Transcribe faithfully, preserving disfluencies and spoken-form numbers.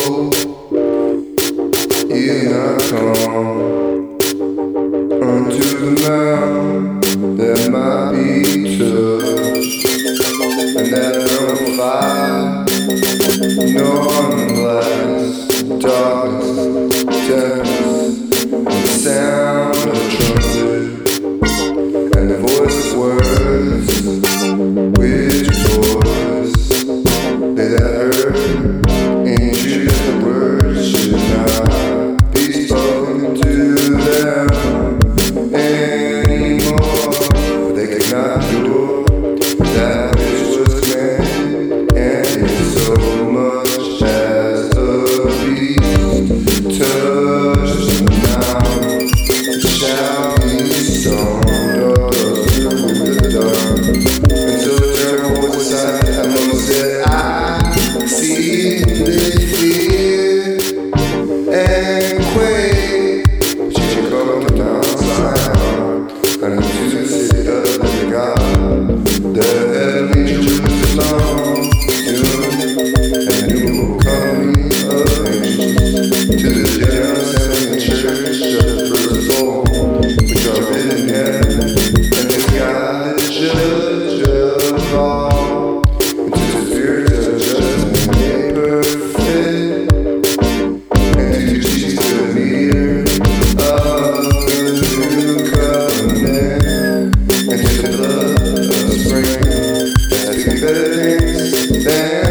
You're not gone unto the mountain that might be touched, and that don't fly, no one glass, darkness, darkness, the sound of the trumpet, and the voice of words, with voice, did I heard, and you the words should not to them anymore, but they could not endure that which was meant, and it's so much as the beast touched the mountain, shouting sound of the dark, until the turn was inside, and Moses said, I see the fear and quake. Better things than